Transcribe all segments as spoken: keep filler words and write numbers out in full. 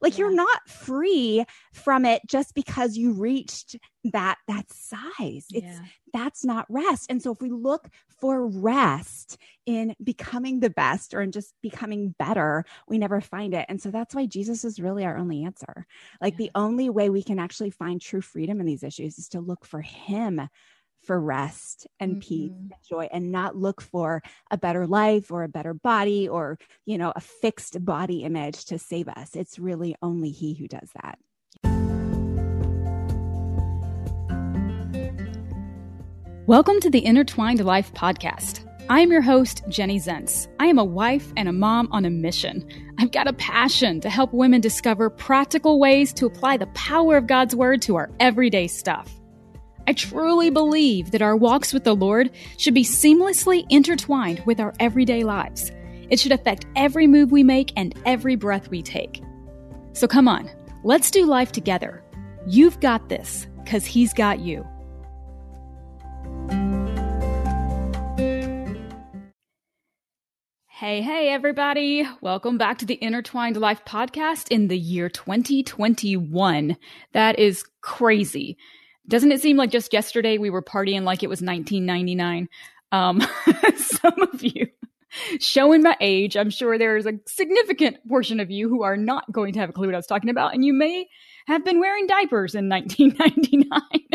Like you're not free from it just because you reached that, that size. It's, yeah. that's not rest. And so if we look for rest in becoming the best or in just becoming better, we never find it. And so that's why Jesus is really our only answer. Like yeah. the only way we can actually find true freedom in these issues is to look for him for rest and mm-hmm. peace and joy, and not look for a better life or a better body or, you know, a fixed body image to save us. It's really only he who does that. Welcome to the Intertwined Life Podcast. I'm your host, Jenny Zentz. I am a wife and a mom on a mission. I've got a passion to help women discover practical ways to apply the power of God's word to our everyday stuff. I truly believe that our walks with the Lord should be seamlessly intertwined with our everyday lives. It should affect every move we make and every breath we take. So come on, let's do life together. You've got this, because he's got you. Hey, hey, everybody. Welcome back to the Intertwined Life Podcast in the year twenty twenty-one. That is crazy. Doesn't it seem like just yesterday we were partying like it was nineteen ninety-nine? Um, some of you showing my age. I'm sure there's a significant portion of you who are not going to have a clue what I was talking about. And you may have been wearing diapers in nineteen ninety-nine.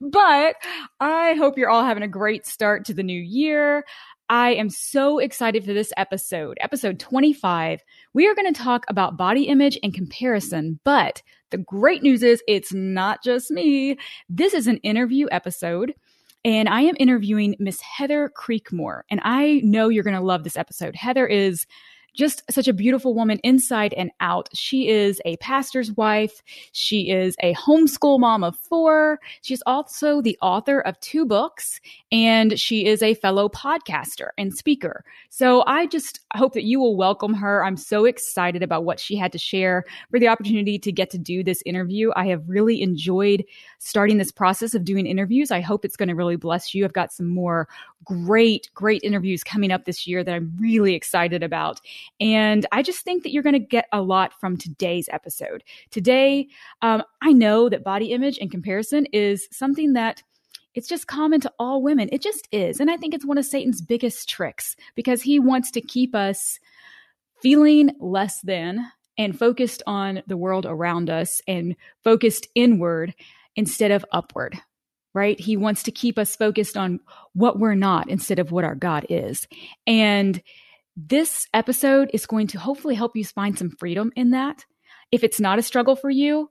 But I hope you're all having a great start to the new year. I am so excited for this episode, episode twenty-five. We are going to talk about body image and comparison, but the great news is it's not just me. This is an interview episode, and I am interviewing Miss Heather Creekmore, and I know you're going to love this episode. Heather is just such a beautiful woman inside and out. She is a pastor's wife. She is a homeschool mom of four. She's also the author of two books, and she is a fellow podcaster and speaker. So I just hope that you will welcome her. I'm so excited about what she had to share, for the opportunity to get to do this interview. I have really enjoyed starting this process of doing interviews. I hope it's going to really bless you. I've got some more great, great interviews coming up this year that I'm really excited about. And I just think that you're going to get a lot from today's episode. Today, um, I know that body image and comparison is something that it's just common to all women. It just is. And I think it's one of Satan's biggest tricks, because he wants to keep us feeling less than and focused on the world around us and focused inward instead of upward. Right? He wants to keep us focused on what we're not instead of what our God is. And this episode is going to hopefully help you find some freedom in that. If it's not a struggle for you,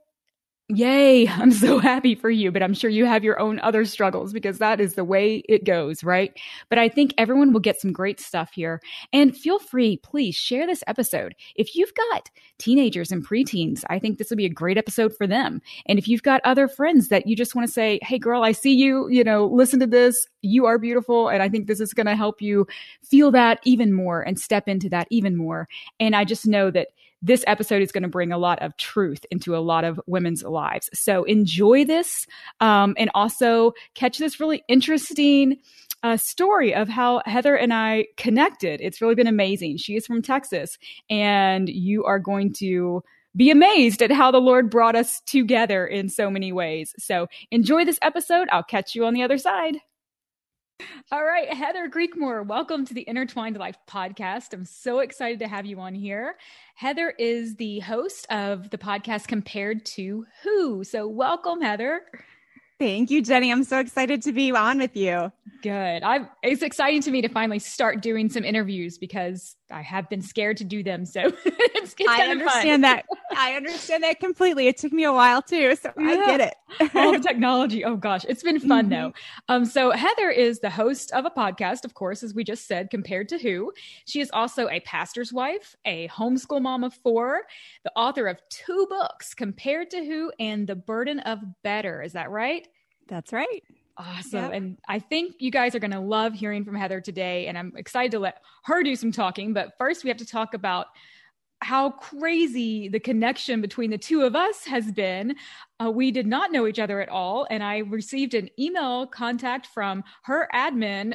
yay, I'm so happy for you, but I'm sure you have your own other struggles, because that is the way it goes, right? But I think everyone will get some great stuff here. And feel free, please share this episode. If you've got teenagers and preteens, I think this will be a great episode for them. And if you've got other friends that you just want to say, hey girl, I see you, you know, listen to this. You are beautiful. And I think this is going to help you feel that even more and step into that even more. And I just know that this episode is going to bring a lot of truth into a lot of women's lives. So enjoy this, um, and also catch this really interesting uh, story of how Heather and I connected. It's really been amazing. She is from Texas, and you are going to be amazed at how the Lord brought us together in so many ways. So enjoy this episode. I'll catch you on the other side. All right, Heather Creekmore, welcome to the Intertwined Life Podcast. I'm so excited to have you on here. Heather is the host of the podcast Compared to Who. So welcome, Heather. Thank you, Jenny. I'm so excited to be on with you. Good. I've, it's exciting to me to finally start doing some interviews, because I have been scared to do them. So it's, it's I understand that. I understand that completely. It took me a while too, so yeah. I get it. All the technology. Oh gosh, it's been fun mm-hmm. though. Um, so Heather is the host of a podcast, of course, as we just said, Compared to Who. She is also a pastor's wife, a homeschool mom of four, the author of two books, Compared to Who and The Burden of Better. Is that right? That's right. Awesome. Yep. And I think you guys are going to love hearing from Heather today. And I'm excited to let her do some talking. But first, we have to talk about how crazy the connection between the two of us has been. Uh, we did not know each other at all. And I received an email contact from her admin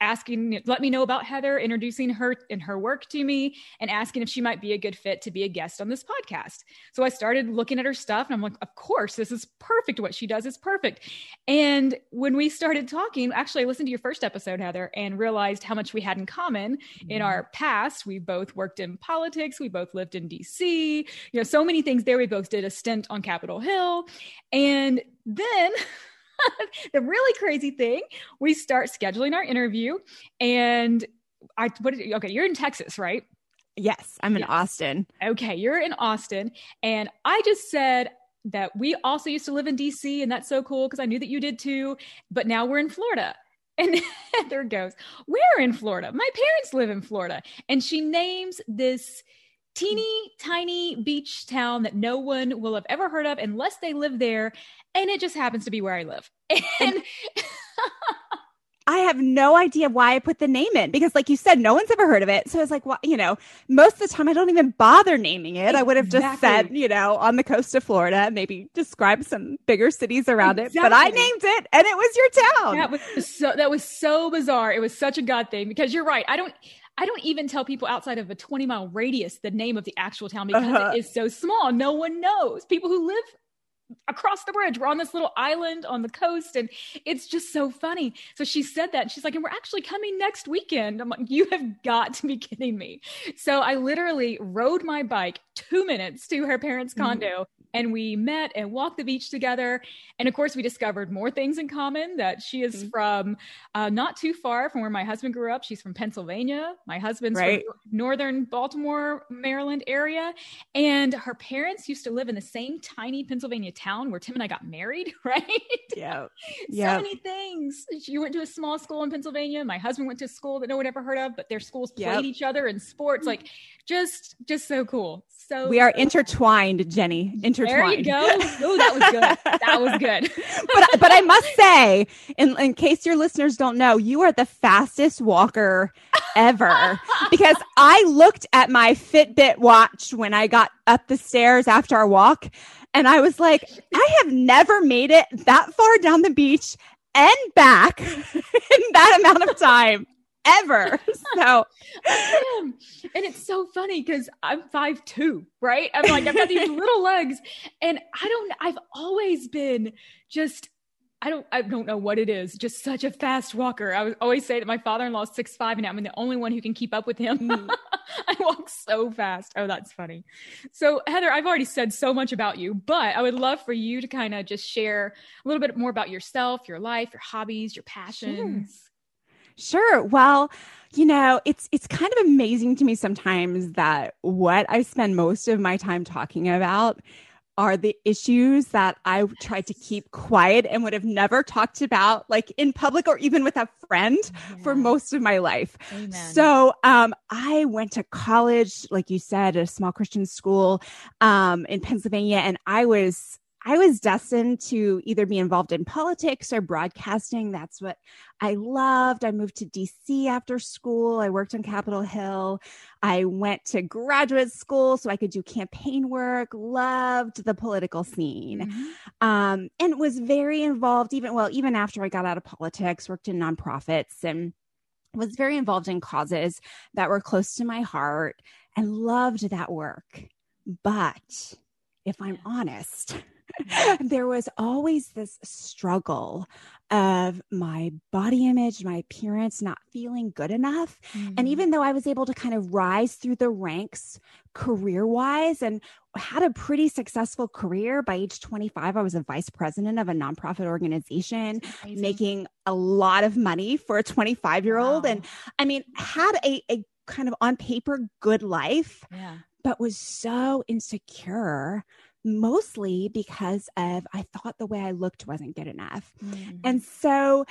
asking, let me know about Heather, introducing her and her work to me, and asking if she might be a good fit to be a guest on this podcast. So I started looking at her stuff and I'm like, of course, this is perfect. What she does is perfect. And when we started talking, actually, I listened to your first episode, Heather, and realized how much we had in common mm-hmm. in our past. We both worked in politics. We both lived in D C, you know, so many things there. We both did a stint on Capitol Hill. And then the really crazy thing, we start scheduling our interview, and I, what did, okay, you're in Texas, right? Yes, I'm in yes. Austin. Okay, you're in Austin. And I just said that we also used to live in D C, and that's so cool because I knew that you did too, but now we're in Florida. And there it goes. We're in Florida. My parents live in Florida. And she names this teeny tiny beach town that no one will have ever heard of unless they live there. And it just happens to be where I live. And I have no idea why I put the name in, because like you said, no one's ever heard of it. So I was like, well, you know, most of the time I don't even bother naming it. Exactly. I would have just said, you know, on the coast of Florida, maybe describe some bigger cities around exactly. it, but I named it and it was your town. That was so, that was so bizarre. It was such a God thing, because you're right. I don't, I don't even tell people outside of a twenty mile radius the name of the actual town, because uh-huh. it is so small. No one knows. People who live across the bridge, we're on this little island on the coast, and it's just so funny. So she said that, and she's like, and we're actually coming next weekend. I'm like, you have got to be kidding me. So I literally rode my bike two minutes to her parents' condo, mm-hmm. and we met and walked the beach together. And of course, we discovered more things in common, that she is mm-hmm. from uh, not too far from where my husband grew up. She's from Pennsylvania. My husband's right. from northern Baltimore, Maryland area. And her parents used to live in the same tiny Pennsylvania town where Tim and I got married, right? Yeah. Yep. So many things. She went to a small school in Pennsylvania. My husband went to a school that no one ever heard of, but their schools played yep. each other in sports. Like just, just so cool. So we are cool. intertwined, Jenny. Intertwined. There you go. Ooh, that was good. That was good. but but I must say, in, in case your listeners don't know, you are the fastest walker ever, because I looked at my Fitbit watch when I got up the stairs after our walk, and I was like, I have never made it that far down the beach and back in that amount of time ever. So, and it's so funny because I'm five two, right? I'm like, I've got these little legs, and I don't, I've always been just, I don't, I don't know what it is. Just such a fast walker. I would always say that my father-in-law is six five, and I'm the only one who can keep up with him. Mm. I walk so fast. Oh, that's funny. So Heather, I've already said so much about you, but I would love for you to kind of just share a little bit more about yourself, your life, your hobbies, your passions. Sure. Sure. Well, you know, it's it's kind of amazing to me sometimes that what I spend most of my time talking about are the issues that I tried to keep quiet and would have never talked about, like in public or even with a friend yeah. for most of my life. Amen. So um, I went to college, like you said, at a small Christian school um, in Pennsylvania, and I was I was destined to either be involved in politics or broadcasting. That's what I loved. I moved to D C after school. I worked on Capitol Hill. I went to graduate school so I could do campaign work, loved the political scene, mm-hmm. um, and was very involved even, well, even after I got out of politics, worked in nonprofits and was very involved in causes that were close to my heart and loved that work. But if I'm honest, there was always this struggle of my body image, my appearance, not feeling good enough. Mm-hmm. And even though I was able to kind of rise through the ranks career-wise and had a pretty successful career, by age twenty-five, I was a vice president of a nonprofit organization, making a lot of money for a twenty-five-year-old. Wow. And I mean, had a, a kind of on paper good life, yeah. but was so insecure, mostly because of, I thought the way I looked wasn't good enough. Mm. And so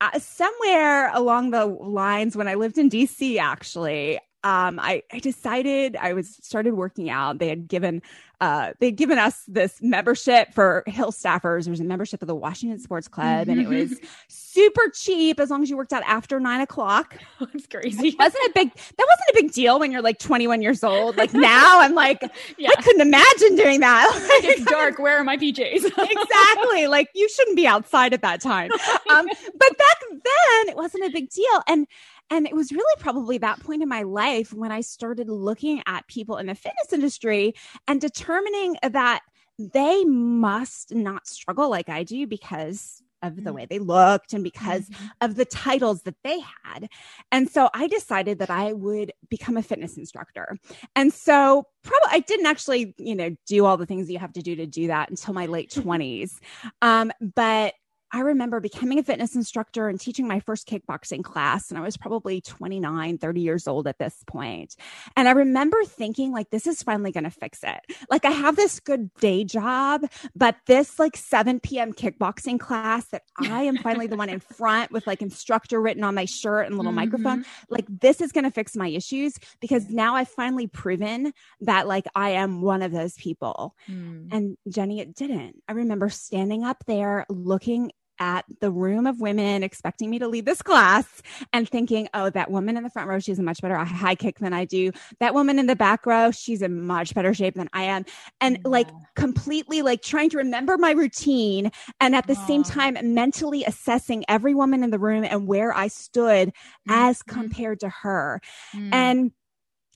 uh, somewhere along the lines, when I lived in D C, actually, um, I, I decided I was started working out. They had given, uh, they'd given us this membership for Hill staffers. There was a membership of the Washington Sports Club, and it was super cheap as long as you worked out after nine o'clock. That's crazy. It wasn't a big. That wasn't a big deal when you're like twenty-one years old. Like now, I'm like, yeah. I couldn't imagine doing that. Like, it's dark. Where are my P Js? Exactly. Like you shouldn't be outside at that time. Um, but back then it wasn't a big deal. And, and it was really probably that point in my life when I started looking at people in the fitness industry and determining that they must not struggle like I do because of the way they looked and because of the titles that they had. And so I decided that I would become a fitness instructor. And so probably I didn't actually, you know, do all the things that you have to do to do that until my late twenties. Um, but I remember becoming a fitness instructor and teaching my first kickboxing class. And I was probably twenty-nine, thirty years old at this point. And I remember thinking like, this is finally going to fix it. Like I have this good day job, but this like seven p.m. kickboxing class that I am finally the one in front with like instructor written on my shirt and little mm-hmm. microphone, like this is going to fix my issues because now I've finally proven that like I am one of those people. Mm. And Jenny, it didn't. I remember standing up there looking at the room of women expecting me to lead this class and thinking, oh, that woman in the front row, she's a much better high kick than I do. That woman in the back row, she's in much better shape than I am. And yeah. like completely like trying to remember my routine. And at the yeah. same time, mentally assessing every woman in the room and where I stood mm-hmm. as compared to her. Mm-hmm. And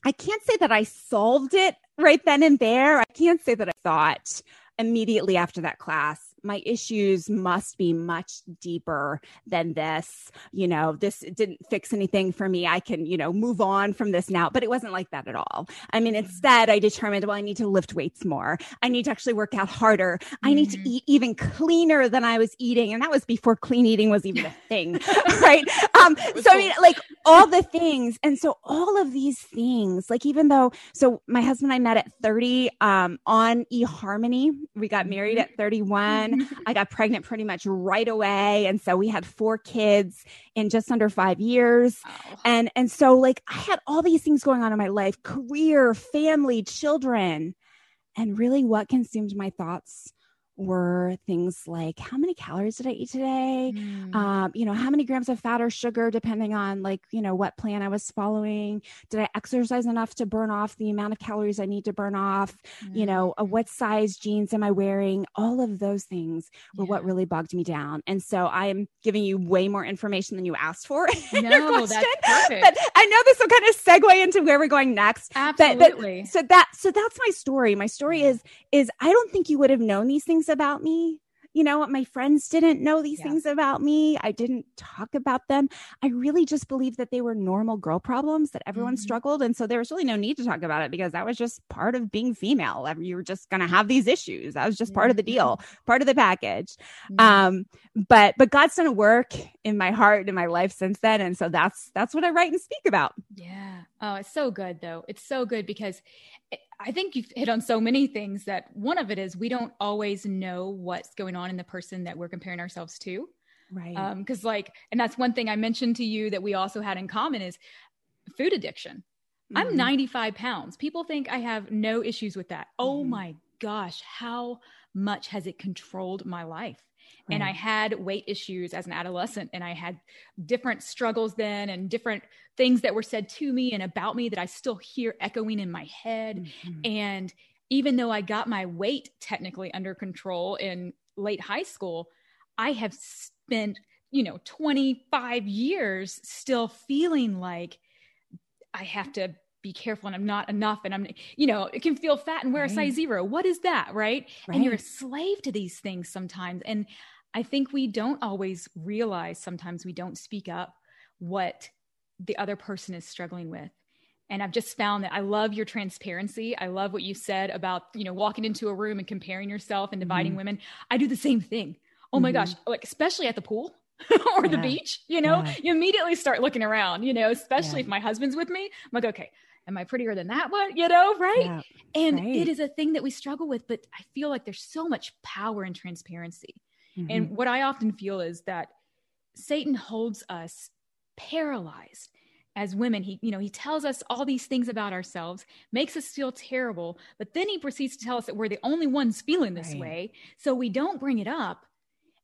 I can't say that I solved it right then and there. I can't say that I thought immediately after that class, my issues must be much deeper than this. You know, this didn't fix anything for me. I can, you know, move on from this now. But it wasn't like that at all. I mean, instead, I determined, well, I need to lift weights more. I need to actually work out harder. I need mm-hmm. to eat even cleaner than I was eating. And that was before clean eating was even a thing, right? Um, so I mean, like all the things. And so all of these things, like even though, so my husband and I met at thirty um, on eHarmony. We got married at thirty-one. I got pregnant pretty much right away. And so we had four kids in just under five years. Wow. And, and so like I had all these things going on in my life, career, family, children. And really what consumed my thoughts were things like, how many calories did I eat today? Mm. Um, you know, how many grams of fat or sugar, depending on like, you know, what plan I was following? Did I exercise enough to burn off the amount of calories I need to burn off? Mm. You know, uh, what size jeans am I wearing? All of those things were yeah. what really bogged me down. And so I'm giving you way more information than you asked for. In no, your question. That's perfect. But I know this will kind of segue into where we're going next. Absolutely. But, but, so that, so that's my story. My story is, is I don't think you would have known these things about me. You know, my friends didn't know these yeah. things about me. I didn't talk about them. I really just believed that they were normal girl problems that everyone mm-hmm. struggled. And so there was really no need to talk about it because that was just part of being female. I mean, you were just going to have these issues. That was just mm-hmm. part of the deal, part of the package. Mm-hmm. Um, but, but God's done a work in my heart and in my life since then. And so that's, that's what I write and speak about. Yeah. Oh, it's so good though. It's so good because it, I think you've hit on so many things that one of it is we don't always know what's going on in the person that we're comparing ourselves to. Right. Um, cause like, and that's one thing I mentioned to you that we also had in common is food addiction. Mm-hmm. I'm ninety-five pounds. People think I have no issues with that. Mm-hmm. Oh my gosh, how much has it controlled my life? Right. And I had weight issues as an adolescent and I had different struggles then and different things that were said to me and about me that I still hear echoing in my head. Mm-hmm. And even though I got my weight technically under control in late high school, I have spent, you know, twenty-five years still feeling like I have to be careful and I'm not enough. And I'm, you know, it can feel fat and wear right. a size zero. What is that? Right? right. And you're a slave to these things sometimes. And I think we don't always realize sometimes we don't speak up what the other person is struggling with. And I've just found that I love your transparency. I love what you said about, you know, walking into a room and comparing yourself and dividing mm-hmm. women. I do the same thing. Oh mm-hmm. my gosh. Like, especially at the pool. or yeah. the beach, you know, yeah. you immediately start looking around, you know, especially yeah. if my husband's with me, I'm like, okay, am I prettier than that one? You know? Right. Yeah. And right. it is a thing that we struggle with, but I feel like there's so much power in transparency. Mm-hmm. And what I often feel is that Satan holds us paralyzed as women. He, you know, he tells us all these things about ourselves, makes us feel terrible, but then he proceeds to tell us that we're the only ones feeling this right. way. So we don't bring it up.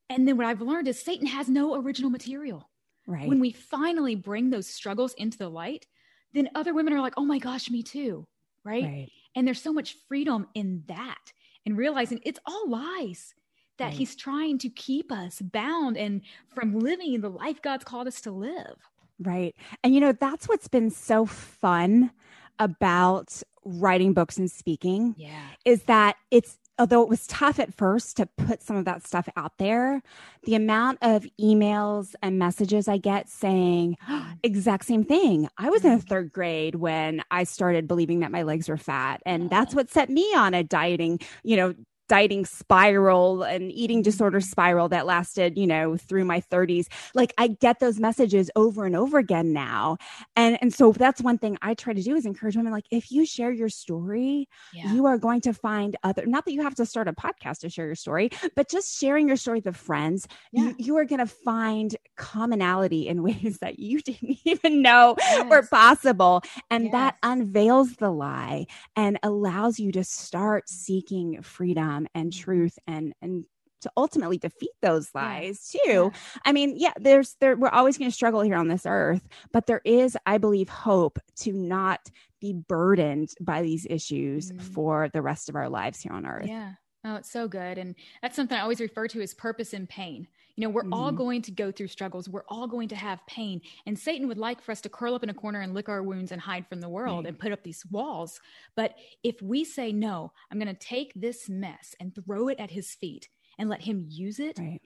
And then what I've learned is Satan has no original material. Right. When we finally bring those struggles into the light, then other women are like, oh my gosh, me too. Right. right. And there's so much freedom in that and realizing it's all lies. that right. he's trying to keep us bound and from living the life God's called us to live. Right. And, you know, that's what's been so fun about writing books and speaking yeah. is that it's, although it was tough at first to put some of that stuff out there, the amount of emails and messages I get saying oh, exact same thing. I was in third grade when I started believing that my legs were fat. And that's what set me on a dieting, you know, dieting spiral and eating disorder spiral that lasted, you know, through my thirties. Like I get those messages over and over again now. And, and so that's one thing I try to do is encourage women. Like if you share your story, yeah. you are going to find other, not that you have to start a podcast to share your story, but just sharing your story with friends, yeah. you, you are going to find commonality in ways that you didn't even know yes. were possible. And yes. that unveils the lie and allows you to start seeking freedom and truth and, and to ultimately defeat those lies yeah. too. Yeah. I mean, yeah, there's there, we're always going to struggle here on this earth, but there is, I believe, hope to not be burdened by these issues mm-hmm. for the rest of our lives here on earth. Yeah. Oh, it's so good. And that's something I always refer to as purpose in pain. You know, we're mm-hmm. all going to go through struggles. We're all going to have pain. And Satan would like for us to curl up in a corner and lick our wounds and hide from the world right. and put up these walls. But if we say, no, I'm going to take this mess and throw it at his feet and let him use it. Right.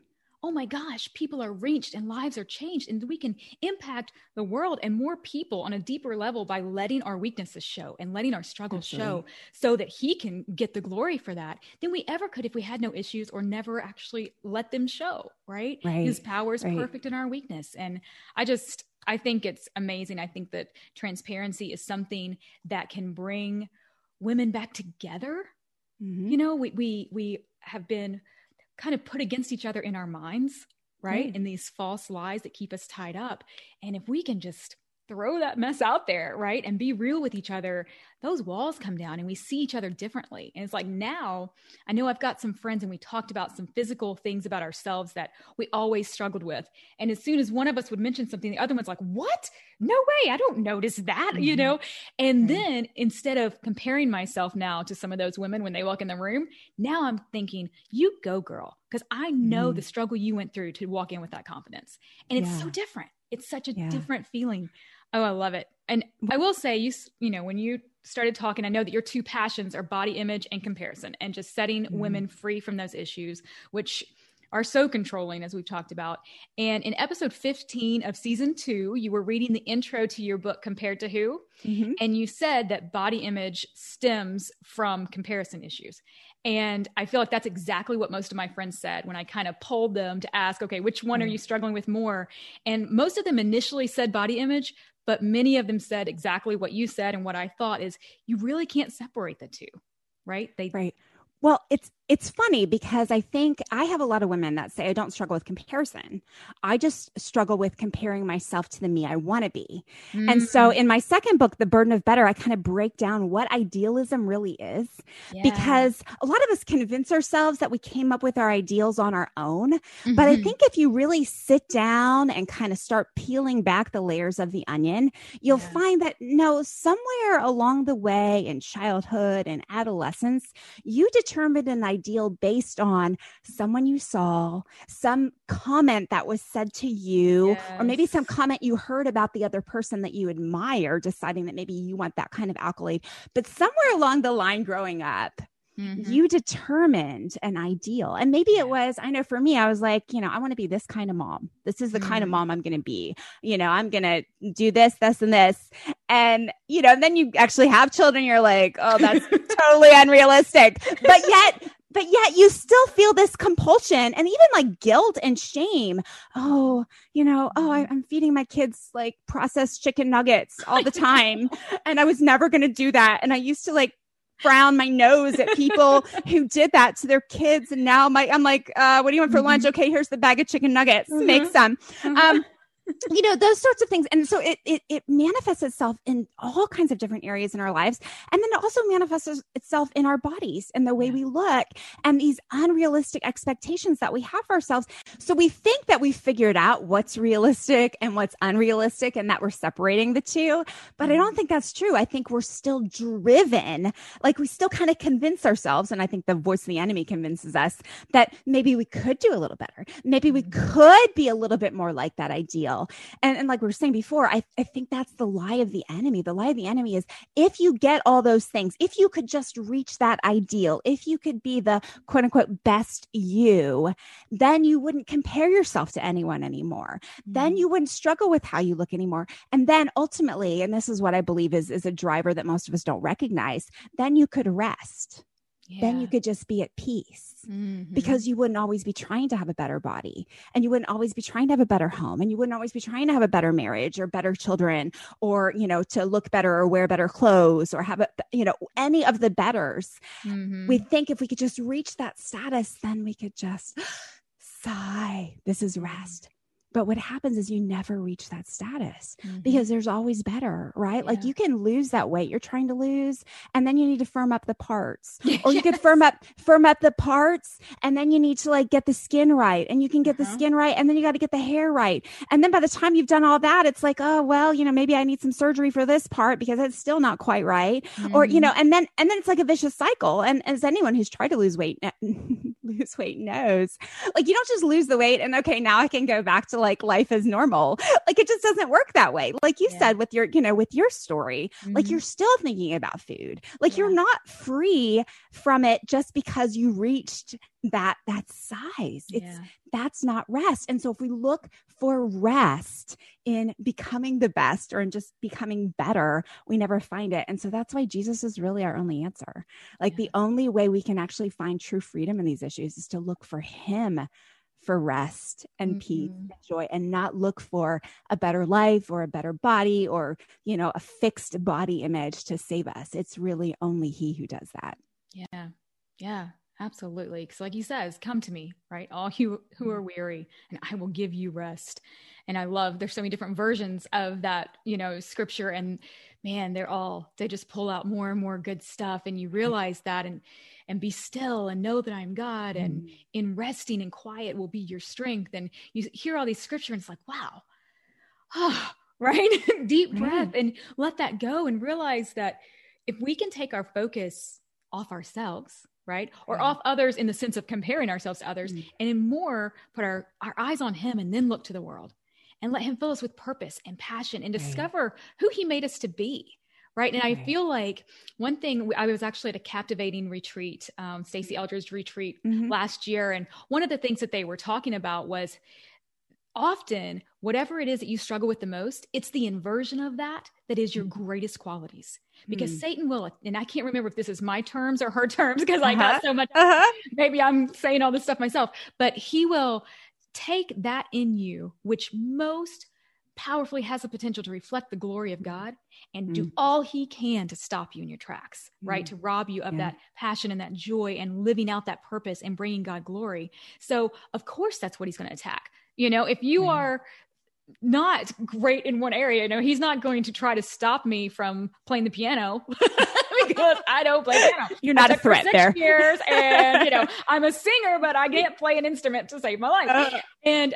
Oh my gosh, people are reached and lives are changed and we can impact the world and more people on a deeper level by letting our weaknesses show and letting our struggles Absolutely. Show so that he can get the glory for that than we ever could if we had no issues or never actually let them show, right? right. His power is right. perfect in our weakness. And I just, I think it's amazing. I think that transparency is something that can bring women back together. Mm-hmm. You know, we we we have been kind of put against each other in our minds, right? Mm. And these false lies that keep us tied up. And if we can just throw that mess out there, right? And be real with each other, those walls come down and we see each other differently. And it's like, now I know I've got some friends and we talked about some physical things about ourselves that we always struggled with. And as soon as one of us would mention something, the other one's like, what? No way. I don't notice that, mm-hmm. you know? And right. then instead of comparing myself now to some of those women when they walk in the room, now I'm thinking, you go girl, because I know mm. the struggle you went through to walk in with that confidence. And yeah. it's so different. It's such a yeah. different feeling. Oh, I love it. And I will say, you you know, when you started talking, I know that your two passions are body image and comparison and just setting mm-hmm. women free from those issues, which are so controlling as we've talked about. And in episode fifteen of season two, you were reading the intro to your book, Compared to Who, mm-hmm. and you said that body image stems from comparison issues. And I feel like that's exactly what most of my friends said when I kind of polled them to ask, okay, which one mm-hmm. are you struggling with more? And most of them initially said body image, but many of them said exactly what you said. And what I thought is you really can't separate the two, right? They right. Well, it's, it's funny because I think I have a lot of women that say, I don't struggle with comparison. I just struggle with comparing myself to the me I want to be. Mm-hmm. And so in my second book, The Burden of Better, I kind of break down what idealism really is, yeah. because a lot of us convince ourselves that we came up with our ideals on our own. Mm-hmm. But I think if you really sit down and kind of start peeling back the layers of the onion, you'll yeah. find that no, somewhere along the way in childhood and adolescence, you determined an ideal ideal based on someone you saw, some comment that was said to you, yes. or maybe some comment you heard about the other person that you admire, deciding that maybe you want that kind of accolade. But somewhere along the line growing up, mm-hmm. you determined an ideal. And maybe it was, I know for me, I was like, you know, I want to be this kind of mom. This is the mm-hmm. kind of mom I'm going to be, you know, I'm going to do this, this, and this. And, you know, and then you actually have children. You're like, oh, that's totally unrealistic. But yet, But yet you still feel this compulsion and even like guilt and shame. Oh, you know, oh, I, I'm feeding my kids like processed chicken nuggets all the time. And I was never going to do that. And I used to like frown my nose at people who did that to their kids. And now my, I'm like, uh, what do you want for lunch? Okay, here's the bag of chicken nuggets. Mm-hmm. Make some. Mm-hmm. Um, you know, those sorts of things. And so it, it, it manifests itself in all kinds of different areas in our lives. And then it also manifests itself in our bodies and the way we look and these unrealistic expectations that we have for ourselves. So we think that we've figured out what's realistic and what's unrealistic and that we're separating the two, but I don't think that's true. I think we're still driven. Like we still kind of convince ourselves. And I think the voice of the enemy convinces us that maybe we could do a little better. Maybe we could be a little bit more like that ideal. And, and like we were saying before, I, I think that's the lie of the enemy. The lie of the enemy is if you get all those things, if you could just reach that ideal, if you could be the quote unquote best you, then you wouldn't compare yourself to anyone anymore. Mm-hmm. Then you wouldn't struggle with how you look anymore. And then ultimately, and this is what I believe is, is a driver that most of us don't recognize, then you could rest. Yeah. Then you could just be at peace mm-hmm. because you wouldn't always be trying to have a better body and you wouldn't always be trying to have a better home and you wouldn't always be trying to have a better marriage or better children or, you know, to look better or wear better clothes or have, a, you know, any of the betters. Mm-hmm. We think if we could just reach that status, then we could just sigh. This is rest. But what happens is you never reach that status mm-hmm. because there's always better, right? Yeah. Like you can lose that weight you're trying to lose and then you need to firm up the parts or yes. you could firm up, firm up the parts and then you need to like get the skin right and you can get uh-huh. the skin right and then you got to get the hair right. And then by the time you've done all that, it's like, oh, well, you know, maybe I need some surgery for this part because it's still not quite right. Mm-hmm. Or, you know, and then, and then it's like a vicious cycle. And as anyone who's tried to lose weight, lose weight knows, like you don't just lose the weight and okay, now I can go back to like life is normal. Like it just doesn't work that way. Like you yeah. said with your, you know, with your story, mm-hmm. like you're still thinking about food. Like yeah. you're not free from it just because you reached that, that size. It's, yeah. that's not rest. And so if we look for rest in becoming the best or in just becoming better, we never find it. And so that's why Jesus is really our only answer. Like yeah. the only way we can actually find true freedom in these issues is to look for him for rest and mm-hmm. peace and joy and not look for a better life or a better body or, you know, a fixed body image to save us. It's really only he who does that. Yeah. Yeah, absolutely. Cause like he says, come to me, right? All you who are weary and I will give you rest. And I love, there's so many different versions of that, you know, scripture and man, they're all, they just pull out more and more good stuff. And you realize that and, and be still and know that I'm God mm. and in resting and quiet will be your strength. And you hear all these scriptures and it's like, wow, oh, right? Deep breath mm. and let that go and realize that if we can take our focus off ourselves, right? Or yeah. off others in the sense of comparing ourselves to others mm. and in more, put our, our eyes on him and then look to the world and let him fill us with purpose and passion and discover right. who he made us to be. Right. And right. I feel like one thing, I was actually at a Captivating retreat, um, Stacey Eldridge retreat mm-hmm. last year. And one of the things that they were talking about was often whatever it is that you struggle with the most, it's the inversion of that, that is your greatest qualities because mm. Satan will, and I can't remember if this is my terms or her terms, because uh-huh. I got so much, uh-huh. maybe I'm saying all this stuff myself, but he will take that in you, which most powerfully has the potential to reflect the glory of God and mm. do all he can to stop you in your tracks, right? Mm. To rob you of yeah. that passion and that joy and living out that purpose and bringing God glory. So of course, that's what he's going to attack. You know, if you yeah. are not great in one area, you know, he's not going to try to stop me from playing the piano because I don't play piano. You're not a threat there. Years and, you know, I'm a singer, but I can't play an instrument to save my life. Uh. And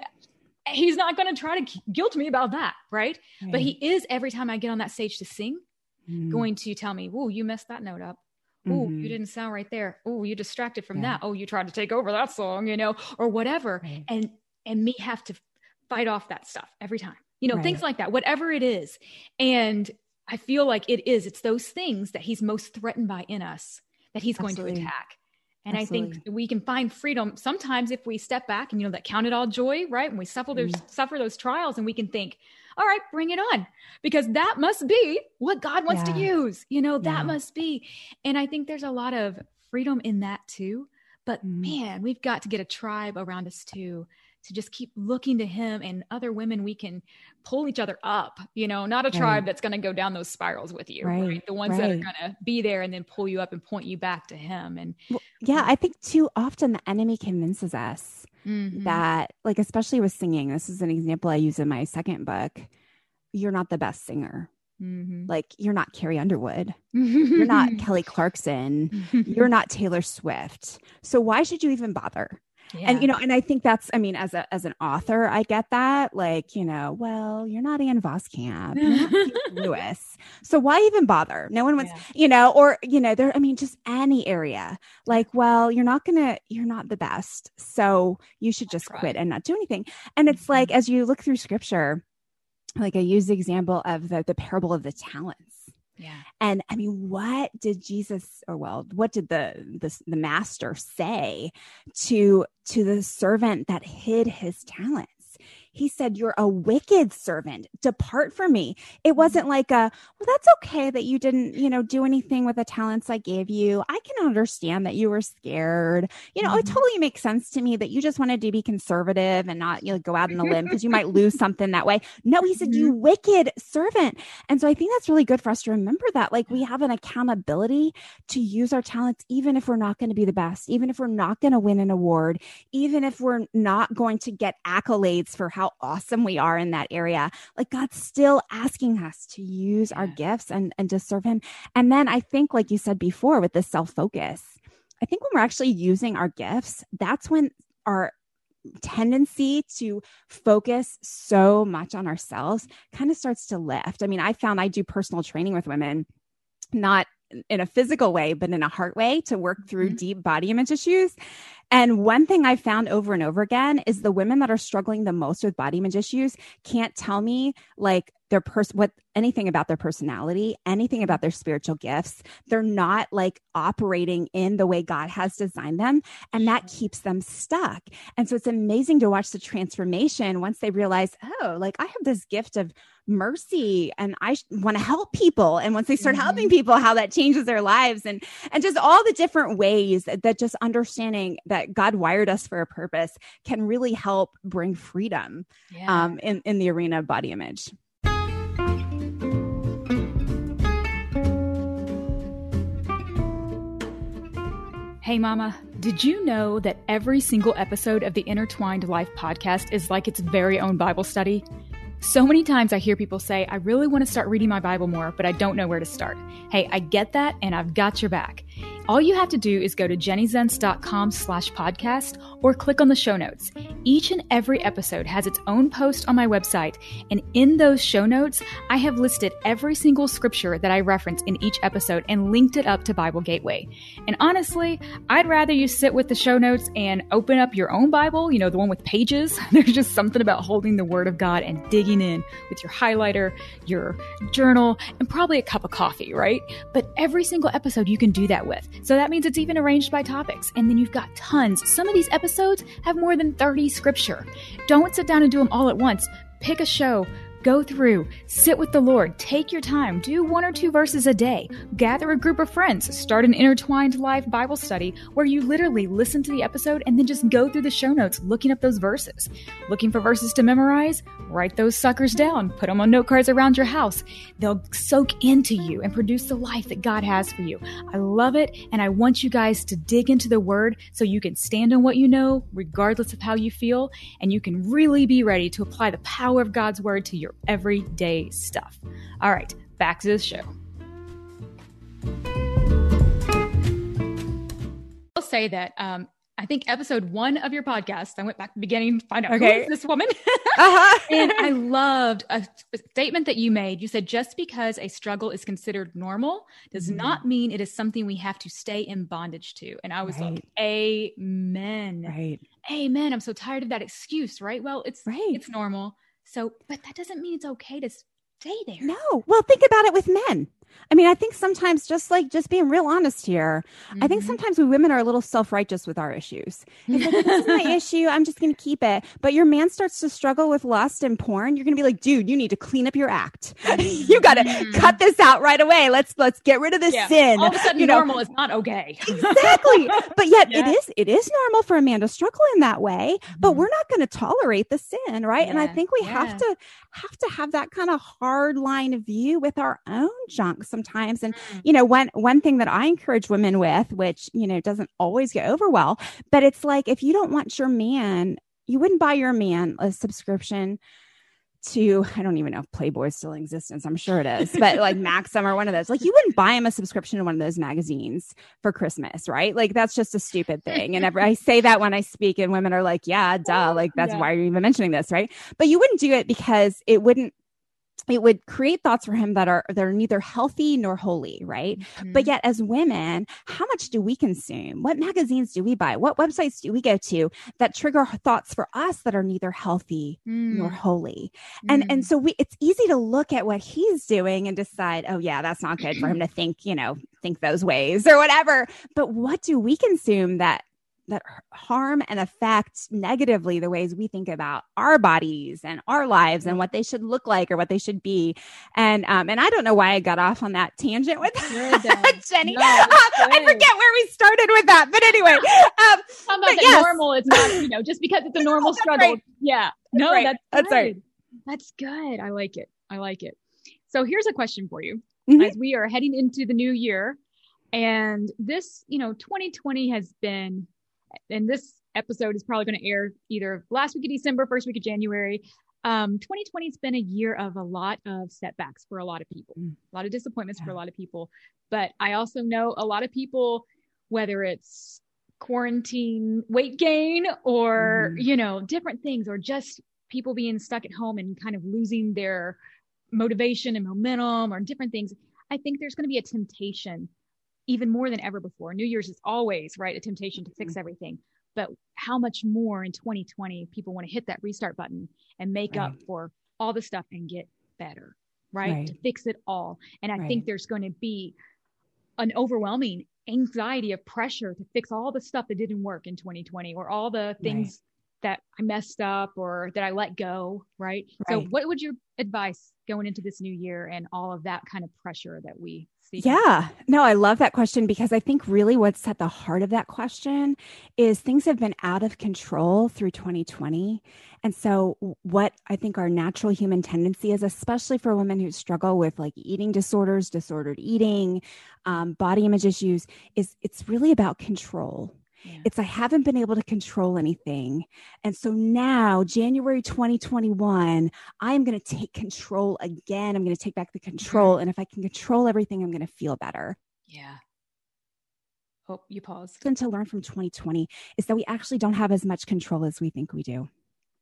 he's not going to try to guilt me about that. Right? right. But he is every time I get on that stage to sing, mm-hmm. going to tell me, "Ooh, you messed that note up. Ooh, mm-hmm. you didn't sound right there. Ooh, you distracted from yeah. that. Oh, you tried to take over that song, you know, or whatever." Right. And, and me have to fight off that stuff every time, you know, right. things like that, whatever it is. And I feel like it is, it's those things that he's most threatened by in us that he's Absolutely. going to attack. And Absolutely. I think we can find freedom sometimes if we step back and, you know, that counted all joy, right? And we suffer those, mm. suffer those trials and we can think, all right, bring it on, because that must be what God wants yeah. to use. You know, that yeah. must be. And I think there's a lot of freedom in that too, But man, we've got to get a tribe around us too, to just keep looking to him and other women. We can pull each other up, you know, not a right. tribe that's going to go down those spirals with you, right? right? The ones right. that are going to be there and then pull you up and point you back to him. And well, yeah, I think too often the enemy convinces us mm-hmm. that, like, especially with singing, this is an example I use in my second book. You're not the best singer. Mm-hmm. Like, you're not Carrie Underwood. You're not Kelly Clarkson. You're not Taylor Swift. So why should you even bother? Yeah. And, you know, and I think that's, I mean, as a, as an author, I get that, like, you know, well, you're not Ann Voskamp, you're not C S Lewis. So why even bother? No one wants, yeah. you know, or, you know, there, I mean, just any area, like, well, you're not going to, you're not the best. So you should just quit and not do anything. And it's mm-hmm. like, as you look through scripture, like I use the example of the, the parable of the talents. Yeah. And I mean, what did Jesus, or well, what did the, the, the master say to, to the servant that hid his talents? He said, you're a wicked servant. Depart from me. It wasn't like a, well, that's okay that you didn't, you know, do anything with the talents I gave you. I can understand that you were scared. You know, mm-hmm. it totally makes sense to me that you just wanted to be conservative and not, you know, go out on a limb because you might lose something that way. No, he said, mm-hmm. you wicked servant. And so I think that's really good for us to remember that, like, we have an accountability to use our talents, even if we're not going to be the best, even if we're not going to win an award, even if we're not going to get accolades for how how awesome we are in that area. Like, God's still asking us to use yeah. our gifts and, and to serve him. And then I think, like you said before, with the self-focus, I think when we're actually using our gifts, that's when our tendency to focus so much on ourselves kind of starts to lift. I mean, I found I do personal training with women, not in a physical way, but in a heart way, to work through mm-hmm. deep body image issues. And one thing I found over and over again is the women that are struggling the most with body image issues can't tell me, like, their person, what, anything about their personality, anything about their spiritual gifts. They're not, like, operating in the way God has designed them. And that keeps them stuck. And so it's amazing to watch the transformation once they realize, oh, like, I have this gift of mercy and I sh- want to help people. And once they start mm-hmm. helping people, how that changes their lives, and, and just all the different ways that, that just understanding that God wired us for a purpose can really help bring freedom yeah. um, in, in the arena of body image. Hey, Mama, did you know that every single episode of the Intertwined Life podcast is like its very own Bible study? So many times I hear people say, I really want to start reading my Bible more, but I don't know where to start. Hey, I get that, and I've got your back. All you have to do is go to jennyzentz.com slash podcast or click on the show notes. Each and every episode has its own post on my website, and in those show notes, I have listed every single scripture that I reference in each episode and linked it up to Bible Gateway. And honestly, I'd rather you sit with the show notes and open up your own Bible, you know, the one with pages. There's just something about holding the Word of God and digging in with your highlighter, your journal, and probably a cup of coffee, right? But every single episode you can do that with. So that means it's even arranged by topics. And then you've got tons. Some of these episodes have more than thirty scripture. Don't sit down and do them all at once. Pick a show, go through, sit with the Lord, take your time, do one or two verses a day, gather a group of friends, start an Intertwined Life Bible study where you literally listen to the episode and then just go through the show notes looking up those verses. Looking for verses to memorize? Write those suckers down, put them on note cards around your house. They'll soak into you and produce the life that God has for you. I love it, and I want you guys to dig into the Word so you can stand on what you know, regardless of how you feel, and you can really be ready to apply the power of God's Word to your everyday stuff. All right, back to the show. I'll say that um, I think episode one of your podcast, I went back to the beginning to find out okay. who is this woman. uh-huh. And I loved a statement that you made. You said, just because a struggle is considered normal does mm-hmm. not mean it is something we have to stay in bondage to. And I was right. like, amen. Right. Amen. I'm so tired of that excuse, right? Well, it's right. it's normal. So, but that doesn't mean it's okay to stay there. No. Well, think about it with men. I mean, I think sometimes just like just being real honest here, mm-hmm. I think sometimes we women are a little self-righteous with our issues. It's like, this is my issue. I'm just going to keep it. But your man starts to struggle with lust and porn. You're going to be like, dude, you need to clean up your act. You got to mm-hmm. cut this out right away. Let's let's get rid of this yeah. sin. All of a sudden, you normal know? Is not okay. Exactly. But yet yeah. it is it is normal for a man to struggle in that way. Mm-hmm. But we're not going to tolerate the sin, right? Yeah. And I think we yeah. have to have to have that kind of hard line of view with our own junk sometimes. And, you know, one, one thing that I encourage women with, which, you know, doesn't always get over well, but it's like, if you don't want your man, you wouldn't buy your man a subscription to, I don't even know if Playboy still in existence. I'm sure it is, but like Maxim or one of those, like you wouldn't buy him a subscription to one of those magazines for Christmas, right? Like that's just a stupid thing. And every, I say that when I speak and women are like, yeah, duh. Like that's yeah. why you're even mentioning this, right? But you wouldn't do it because it wouldn't, it would create thoughts for him that are, that are neither healthy nor holy. Right. Mm-hmm. But yet as women, how much do we consume? What magazines do we buy? What websites do we go to that trigger thoughts for us that are neither healthy mm. nor holy? And, mm. and so we, it's easy to look at what he's doing and decide, oh yeah, that's not good for him to think, you know, think those ways or whatever. But what do we consume that, that harm and affect negatively the ways we think about our bodies and our lives and what they should look like or what they should be. And, um, and I don't know why I got off on that tangent with that, Jenny. No, uh, I forget where we started with that, but anyway, um, how about that yes. normal? It's not, you know, just because it's a normal that's struggle. Right. Yeah. That's no, right. that's, that's right. That's good. I like it. I like it. So here's a question for you mm-hmm. as we are heading into the new year, and this, you know, twenty twenty has been, and this episode is probably going to air either last week of December, first week of January. Um, twenty twenty has been a year of a lot of setbacks for a lot of people, a lot of disappointments yeah. for a lot of people. But I also know a lot of people, whether it's quarantine weight gain or, mm. you know, different things, or just people being stuck at home and kind of losing their motivation and momentum or different things. I think there's going to be a temptation even more than ever before. New Year's is always, right, a temptation to fix everything. But how much more in twenty twenty people want to hit that restart button and make right. up for all the stuff and get better, right? right. To fix it all. And I right. think there's going to be an overwhelming anxiety of pressure to fix all the stuff that didn't work in twenty twenty or all the things right. that I messed up or that I let go, right? right? So what would your advice going into this new year and all of that kind of pressure that we Yeah. No, I love that question because I think really what's at the heart of that question is things have been out of control through twenty twenty. And so what I think our natural human tendency is, especially for women who struggle with like eating disorders, disordered eating, um, body image issues, is it's really about control. Yeah. It's, I haven't been able to control anything. And so now January, twenty twenty-one, I'm going to take control again. I'm going to take back the control. And if I can control everything, I'm going to feel better. Yeah. Oh, you paused. And to learn from twenty twenty is that we actually don't have as much control as we think we do.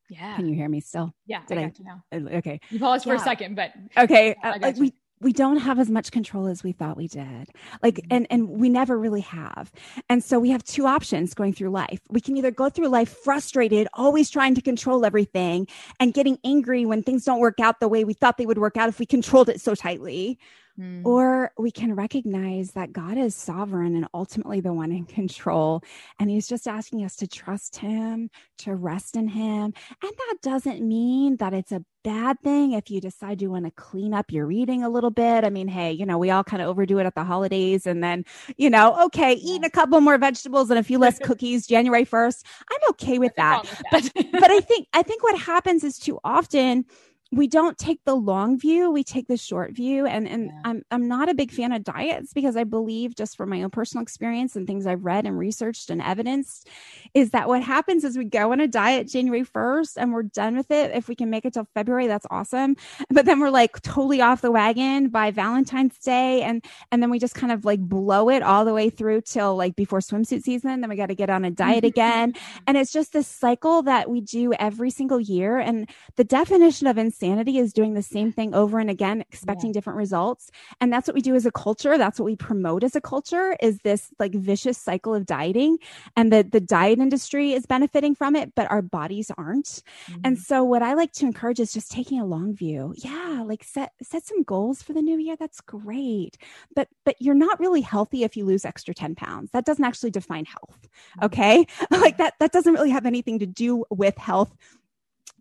Yeah. Can you hear me still? Yeah. Did I got I, you now. Okay. You paused yeah. for a second, but okay. Uh, like we, We don't have as much control as we thought we did. Like, and, and we never really have. And so we have two options going through life. We can either go through life frustrated, always trying to control everything and getting angry when things don't work out the way we thought they would work out if we controlled it so tightly. Mm. Or we can recognize that God is sovereign and ultimately the one in control. And he's just asking us to trust him, to rest in him. And that doesn't mean that it's a bad thing if you decide you want to clean up your eating a little bit. I mean, hey, you know, we all kind of overdo it at the holidays and then, you know, okay, eat a couple more vegetables and a few less cookies January first. I'm okay with that. with that. But but I think I think what happens is too often we don't take the long view. We take the short view. And, and yeah. I'm, I'm not a big fan of diets because I believe, just from my own personal experience and things I've read and researched and evidenced, is that what happens is we go on a diet January first and we're done with it. If we can make it till February, that's awesome. But then we're like totally off the wagon by Valentine's Day. And, and then we just kind of like blow it all the way through till like before swimsuit season. Then we got to get on a diet again. And it's just this cycle that we do every single year. And the definition of insanity Insanity is doing the same thing over and again, expecting yeah. different results. And that's what we do as a culture. That's what we promote as a culture, is this like vicious cycle of dieting. And the, the diet estate industry is benefiting from it, but our bodies aren't. Mm-hmm. And so what I like to encourage is just taking a long view. Yeah. Like set, set some goals for the new year. That's great. But, but you're not really healthy if you lose extra ten pounds. That doesn't actually define health. Okay. Like that, that doesn't really have anything to do with health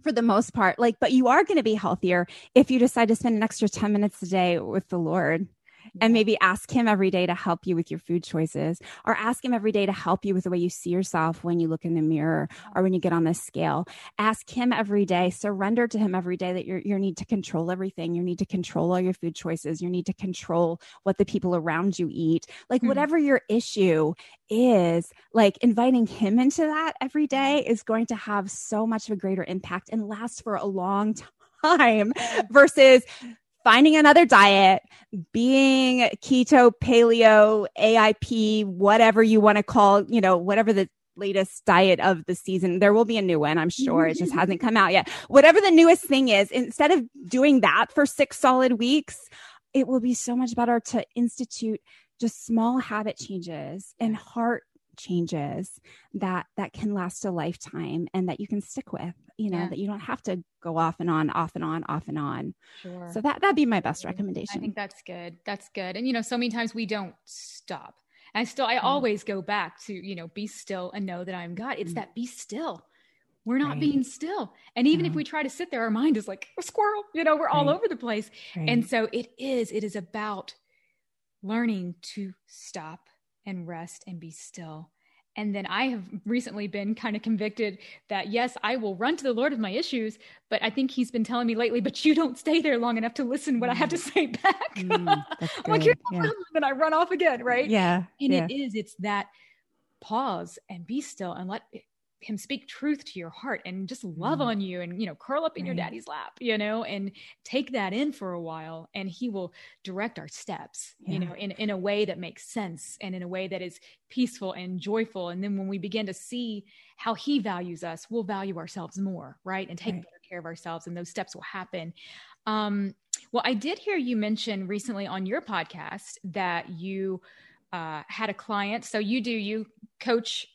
for the most part. Like, but you are going to be healthier if you decide to spend an extra ten minutes a day with the Lord. And maybe ask him every day to help you with your food choices, or ask him every day to help you with the way you see yourself when you look in the mirror or when you get on this scale. Ask him every day, surrender to him every day that you you need to control everything. You need to control all your food choices. You need to control what the people around you eat. Like mm-hmm. whatever your issue is, like inviting him into that every day is going to have so much of a greater impact and last for a long time versus finding another diet, being keto, paleo, A I P, whatever you want to call, you know, whatever the latest diet of the season, there will be a new one. I'm sure it just hasn't come out yet. Whatever the newest thing is, instead of doing that for six solid weeks, it will be so much better to institute just small habit changes and heart changes that, that can last a lifetime and that you can stick with, you know, yeah. that you don't have to go off and on, off and on, off and on. Sure. So that, that'd be my best recommendation. I think that's good. That's good. And, you know, so many times we don't stop. And still, I mm. always go back to, you know, be still and know that I'm God. It's mm. that be still. We're not right. being still. And even yeah. if we try to sit there, our mind is like a squirrel, you know, we're right. all over the place. Right. And so it is, it is about learning to stop and rest and be still. And then I have recently been kind of convicted that, yes, I will run to the Lord with my issues, but I think he's been telling me lately, but you don't stay there long enough to listen what mm. I have to say back. Mm, I'm like, you're the yeah. problem. And I run off again. Right. Yeah. And yeah. it is, it's that pause and be still and let him speak truth to your heart and just love mm. on you and, you know, curl up in right. your daddy's lap, you know, and take that in for a while. And he will direct our steps, yeah. you know, in, in a way that makes sense and in a way that is peaceful and joyful. And then when we begin to see how he values us, we'll value ourselves more, right. And take right. better care of ourselves. And those steps will happen. Um, well, I did hear you mention recently on your podcast that you uh, had a client. So you do, you coach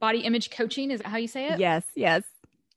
body image coaching. Is that how you say it? Yes. Yes.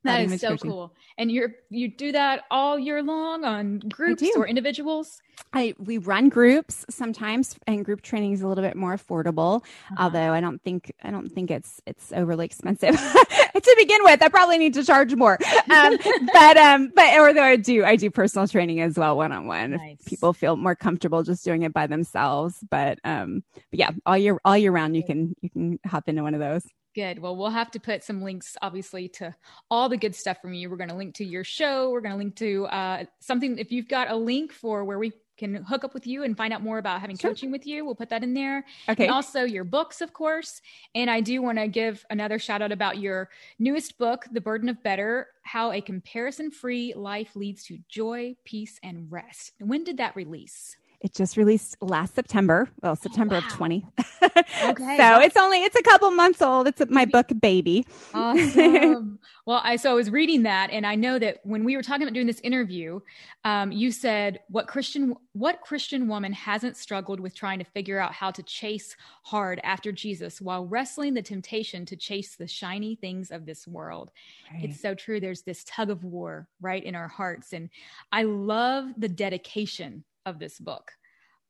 That is so cool. And you're, you do that all year long on groups or individuals? I, we run groups sometimes, and group training is a little bit more affordable. Uh-huh. Although I don't think, I don't think it's, it's overly expensive to begin with. I probably need to charge more. Um, but, um, but, or though I do, I do personal training as well. One-on-one. Nice. If people feel more comfortable just doing it by themselves. But, um, but yeah, all year, all year round, you can, you can hop into one of those. Good. Well, we'll have to put some links, obviously, to all the good stuff from you. We're going to link to your show. We're going to link to uh, something. If you've got a link for where we can hook up with you and find out more about having sure. coaching with you, we'll put that in there. Okay. And also your books, of course. And I do want to give another shout out about your newest book, The Burden of Better, How a Comparison-Free Life Leads to Joy, Peace, and Rest. And when did that release? It just released last September, well, September oh, wow. of twenty. Okay, so nice. It's only, it's a couple months old. It's my book, baby. Awesome. Well, I, so I was reading that, and I know that when we were talking about doing this interview, um, you said what Christian, what Christian woman hasn't struggled with trying to figure out how to chase hard after Jesus while wrestling the temptation to chase the shiny things of this world. Right. It's so true. There's this tug of war right in our hearts. And I love the dedication of this book.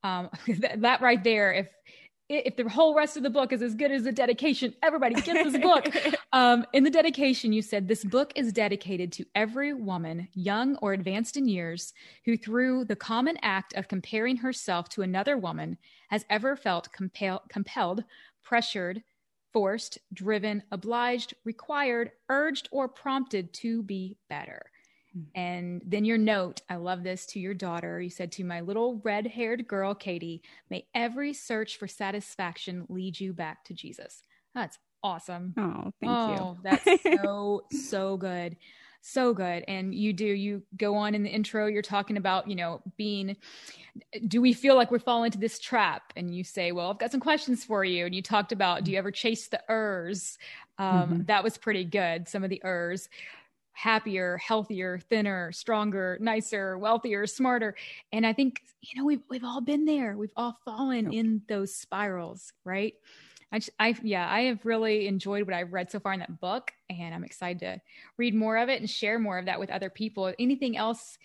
Um, that, that right there, if, if the whole rest of the book is as good as the dedication, everybody get this book. Um, in the dedication, you said, this book is dedicated to every woman, young or advanced in years, who through the common act of comparing herself to another woman has ever felt compel- compelled, pressured, forced, driven, obliged, required, urged, or prompted to be better. And then your note, I love this, to your daughter. You said, to my little red-haired girl, Katie, may every search for satisfaction lead you back to Jesus. That's awesome. Oh, thank oh, you. That's so, so good. So good. And you do, you go on in the intro, you're talking about, you know, being, do we feel like we're falling into this trap? And you say, well, I've got some questions for you. And you talked about, do you ever chase the ers? Um, mm-hmm. That was pretty good. Some of the ers. Happier, healthier, thinner, stronger, nicer, wealthier, smarter. And I think, you know, we've, we've all been there. We've all fallen in those spirals, right? I, just, I, yeah, I have really enjoyed what I've read so far in that book, and I'm excited to read more of it and share more of that with other people. Anything else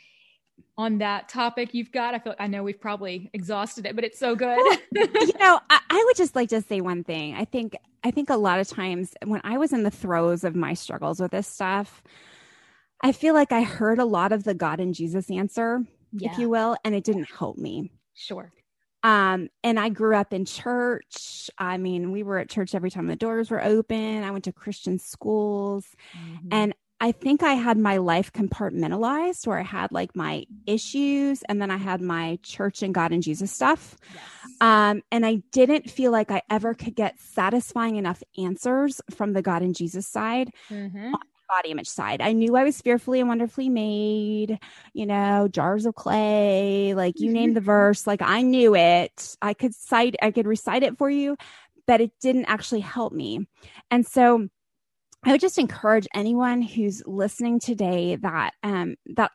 on that topic you've got? I feel, I know we've probably exhausted it, but it's so good. Well, you know, I, I would just like to say one thing. I think, I think a lot of times when I was in the throes of my struggles with this stuff, I feel like I heard a lot of the God and Jesus answer, yeah. if you will, and it didn't help me. Sure. Um, and I grew up in church. I mean, we were at church every time the doors were open. I went to Christian schools, mm-hmm. and I think I had my life compartmentalized, where I had like my issues, and then I had my church and God and Jesus stuff. Yes. Um, and I didn't feel like I ever could get satisfying enough answers from the God and Jesus side. Mm-hmm. Body image side. I knew I was fearfully and wonderfully made, you know, jars of clay, like you named the verse, like I knew it. I could cite, I could recite it for you, but it didn't actually help me. And so I would just encourage anyone who's listening today that, um, that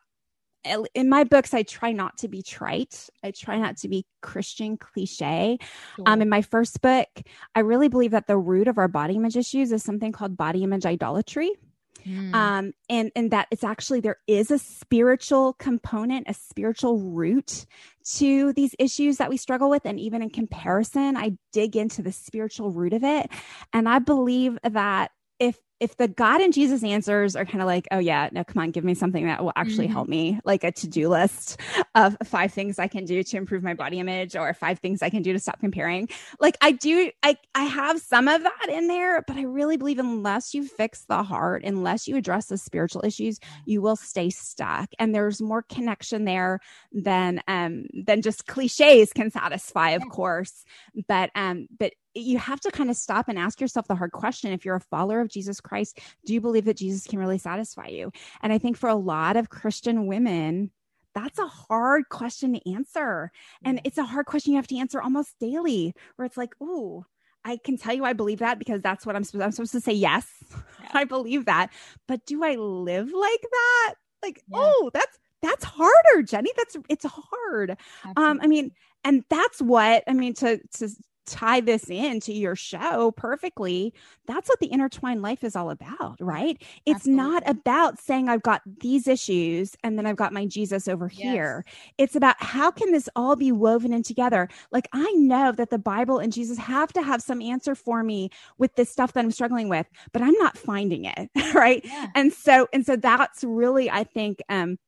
in my books, I try not to be trite. I try not to be Christian cliche. Sure. Um, in my first book, I really believe that the root of our body image issues is something called body image idolatry. Mm. Um, and, and that it's actually, there is a spiritual component, a spiritual root to these issues that we struggle with. And even in comparison, I dig into the spiritual root of it. And I believe that if, if the God and Jesus answers are kind of like, oh yeah, no, come on, give me something that will actually mm-hmm. help me, like a to-do list of five things I can do to improve my body image, or five things I can do to stop comparing. Like I do, I, I have some of that in there, but I really believe unless you fix the heart, unless you address the spiritual issues, you will stay stuck. And there's more connection there than, um, than just cliches can satisfy, of course. But, um, but you have to kind of stop and ask yourself the hard question. If you're a follower of Jesus Christ, do you believe that Jesus can really satisfy you? And I think for a lot of Christian women, that's a hard question to answer. And it's a hard question you have to answer almost daily, where it's like, ooh, I can tell you I believe that because that's what I'm supposed, I'm supposed to say. Yes, yeah. I believe that. But do I live like that? Like, yeah. oh, that's, that's harder, Jenny. That's, it's hard. Absolutely. Um, I mean, and that's what, I mean, to, to, tie this into your show perfectly. That's what the intertwined life is all about, right? It's Absolutely. Not about saying I've got these issues and then I've got my Jesus over yes. here. It's about how can this all be woven in together? Like I know that the Bible and Jesus have to have some answer for me with this stuff that I'm struggling with, but I'm not finding it, right? Yeah. And so, and so that's really, I think, um,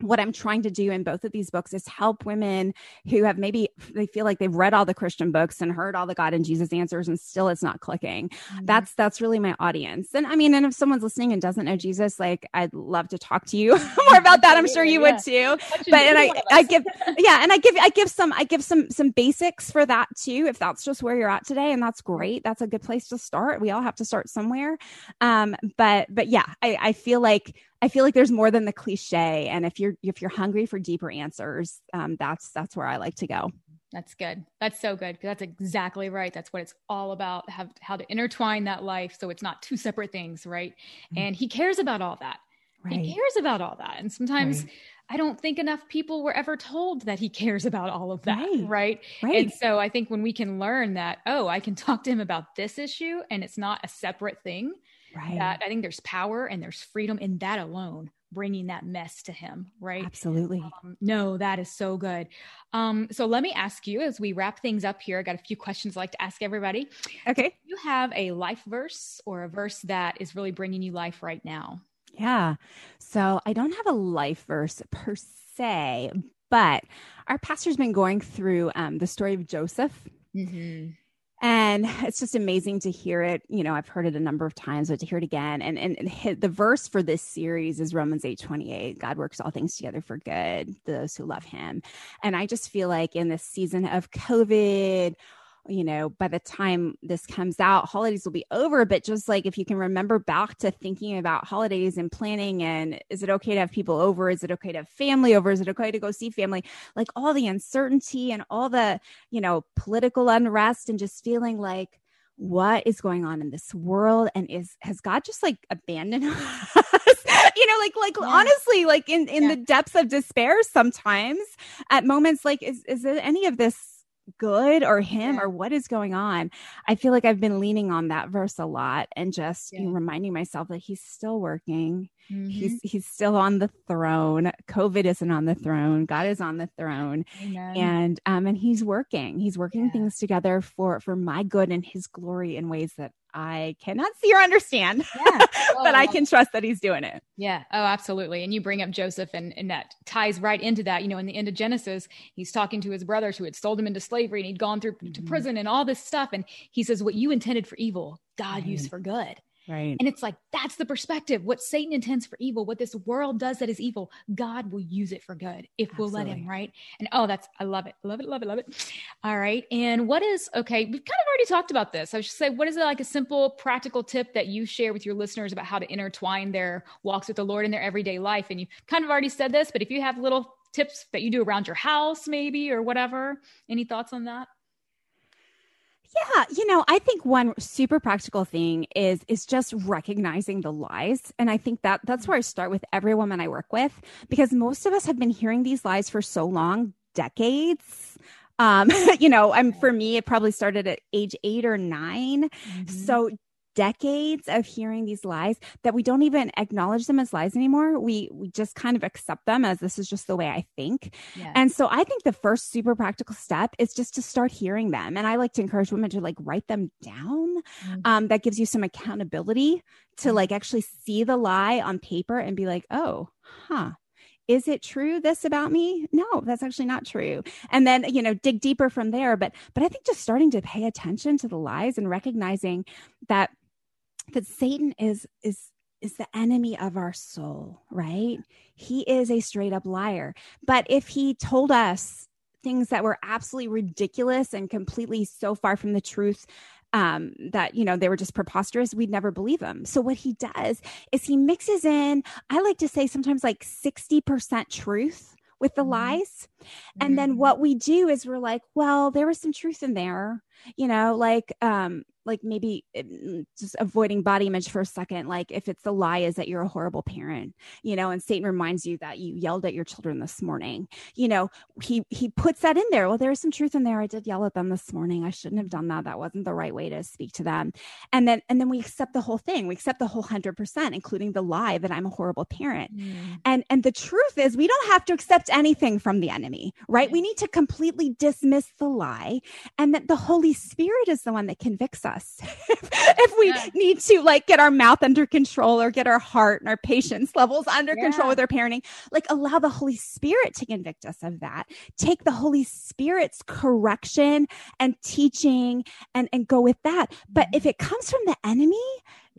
what I'm trying to do in both of these books is help women who have maybe they feel like they've read all the Christian books and heard all the God and Jesus answers and still it's not clicking. Mm-hmm. That's, that's really my audience. And I mean, and if someone's listening and doesn't know Jesus, like I'd love to talk to you more about that. I'm sure you yeah. would too, but, and I, I give, yeah. And I give, I give some, I give some, some basics for that too. If that's just where you're at today, and that's great. That's a good place to start. We all have to start somewhere. Um, but, but yeah, I, I feel like, I feel like there's more than the cliche. And if you're, if you're hungry for deeper answers, um, that's, that's where I like to go. That's good. That's so good. That's exactly right. That's what it's all about. Have, how to intertwine that life. So it's not two separate things. Right. Mm-hmm. And he cares about all that. Right. He cares about all that. And sometimes right. I don't think enough people were ever told that he cares about all of that. Right. Right? Right. And so I think when we can learn that, oh, I can talk to him about this issue and it's not a separate thing. Right. That, I think there's power and there's freedom in that alone, bringing that mess to him. Right. Absolutely. Um, no, that is so good. Um, so let me ask you, as we wrap things up here, I got a few questions I like to ask everybody. Okay. Do you have a life verse or a verse that is really bringing you life right now? Yeah. So I don't have a life verse per se, but our pastor's been going through um, the story of Joseph. Mm-hmm. And it's just amazing to hear it. You know, I've heard it a number of times, but to hear it again. And and the verse for this series is Romans eight twenty-eight. God works all things together for good, those who love him. And I just feel like in this season of COVID, you know, by the time this comes out, holidays will be over, but just like, if you can remember back to thinking about holidays and planning, and is it okay to have people over? Is it okay to have family over? Is it okay to go see family? Like all the uncertainty and all the, you know, political unrest and just feeling like, what is going on in this world? And is, has God just like abandoned us? You know, like, like yeah. honestly, like in, in yeah. the depths of despair, sometimes at moments, like, is, is there any of this good or him yeah. or what is going on? I feel like I've been leaning on that verse a lot and just yeah. you know, reminding myself that he's still working. Mm-hmm. He's, he's still on the throne. COVID isn't on the throne. God is on the throne. Amen. And, um, and he's working, he's working yeah. things together for, for my good and his glory in ways that I cannot see or understand, yeah. oh, but I can trust that he's doing it. Yeah. Oh, absolutely. And you bring up Joseph and, and that ties right into that, you know, in the end of Genesis, he's talking to his brothers who had sold him into slavery and he'd gone through mm-hmm. to prison and all this stuff. And he says, what you intended for evil, God right. used for good. Right. And it's like, that's the perspective. What Satan intends for evil, what this world does that is evil, God will use it for good if Absolutely. We'll let him. Right. And oh, that's, I love it. Love it. Love it. Love it. All right. And what is, okay. We've kind of already talked about this. I should say, what is it like a simple practical tip that you share with your listeners about how to intertwine their walks with the Lord in their everyday life? And you've kind of already said this, but if you have little tips that you do around your house, maybe, or whatever, any thoughts on that? Yeah. You know, I think one super practical thing is, is just recognizing the lies. And I think that that's where I start with every woman I work with, because most of us have been hearing these lies for so long, decades. Um, you know, I'm, for me, it probably started at age eight or nine. Mm-hmm. So decades of hearing these lies that we don't even acknowledge them as lies anymore. We we just kind of accept them as this is just the way I think. Yes. And so I think the first super practical step is just to start hearing them. And I like to encourage women to like write them down. Mm-hmm. Um, that gives you some accountability to like actually see the lie on paper and be like, oh, huh. Is it true this about me? No, that's actually not true. And then, you know, dig deeper from there. But, but I think just starting to pay attention to the lies and recognizing that that Satan is, is, is the enemy of our soul, right? He is a straight up liar. But if he told us things that were absolutely ridiculous and completely so far from the truth, um, that, you know, they were just preposterous, we'd never believe him. So what he does is he mixes in, I like to say sometimes like sixty percent truth with the mm-hmm. lies. And mm-hmm. then what we do is we're like, well, there was some truth in there, you know, like, um, like maybe just avoiding body image for a second. Like if it's the lie is that you're a horrible parent, you know, and Satan reminds you that you yelled at your children this morning, you know, he, he puts that in there. Well, there's some truth in there. I did yell at them this morning. I shouldn't have done that. That wasn't the right way to speak to them. And then, and then we accept the whole thing. We accept the whole hundred percent, including the lie that I'm a horrible parent. Mm. And, and the truth is we don't have to accept anything from the enemy, right? We need to completely dismiss the lie, and that the Holy Spirit is the one that convicts us. if, if we yeah. need to like get our mouth under control or get our heart and our patience levels under yeah. control with our parenting, like allow the Holy Spirit to convict us of that. Take the Holy Spirit's correction and teaching and, and go with that. But mm-hmm. if it comes from the enemy,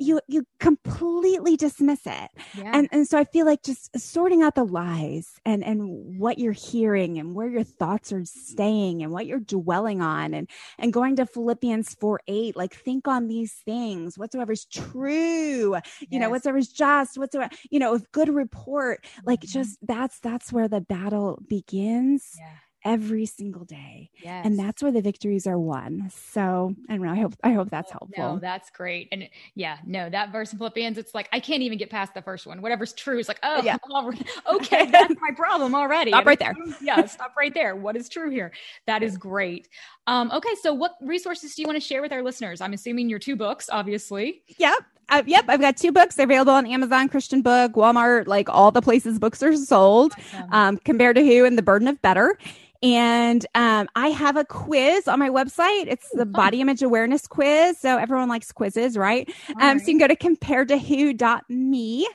you, you completely dismiss it. Yeah. And, and so I feel like just sorting out the lies and, and what you're hearing and where your thoughts are staying and what you're dwelling on, and, and going to Philippians four eight, like think on these things, whatsoever is true, yes. you know, whatsoever is just, whatsoever, you know, of good report, like mm-hmm. just that's, that's where the battle begins. Yeah. Every single day. Yes. And that's where the victories are won. So I don't know. I hope, I hope that's helpful. No, that's great. And yeah, no, that verse in Philippians, it's like, I can't even get past the first one. Whatever's true is like, oh, yeah. okay. That's my problem already. Stop right there. yeah. Stop right there. What is true here? That is great. Um, okay. So what resources do you want to share with our listeners? I'm assuming your two books, obviously. Yep. Uh, yep. I've got two books. They're available on Amazon, Christian Book, Walmart, like all the places books are sold. Awesome. Um, Compared to Who and The Burden of Better. And um, I have a quiz on my website. It's the body image awareness quiz. So everyone likes quizzes, right? Um, right. So you can go to compared to who dot me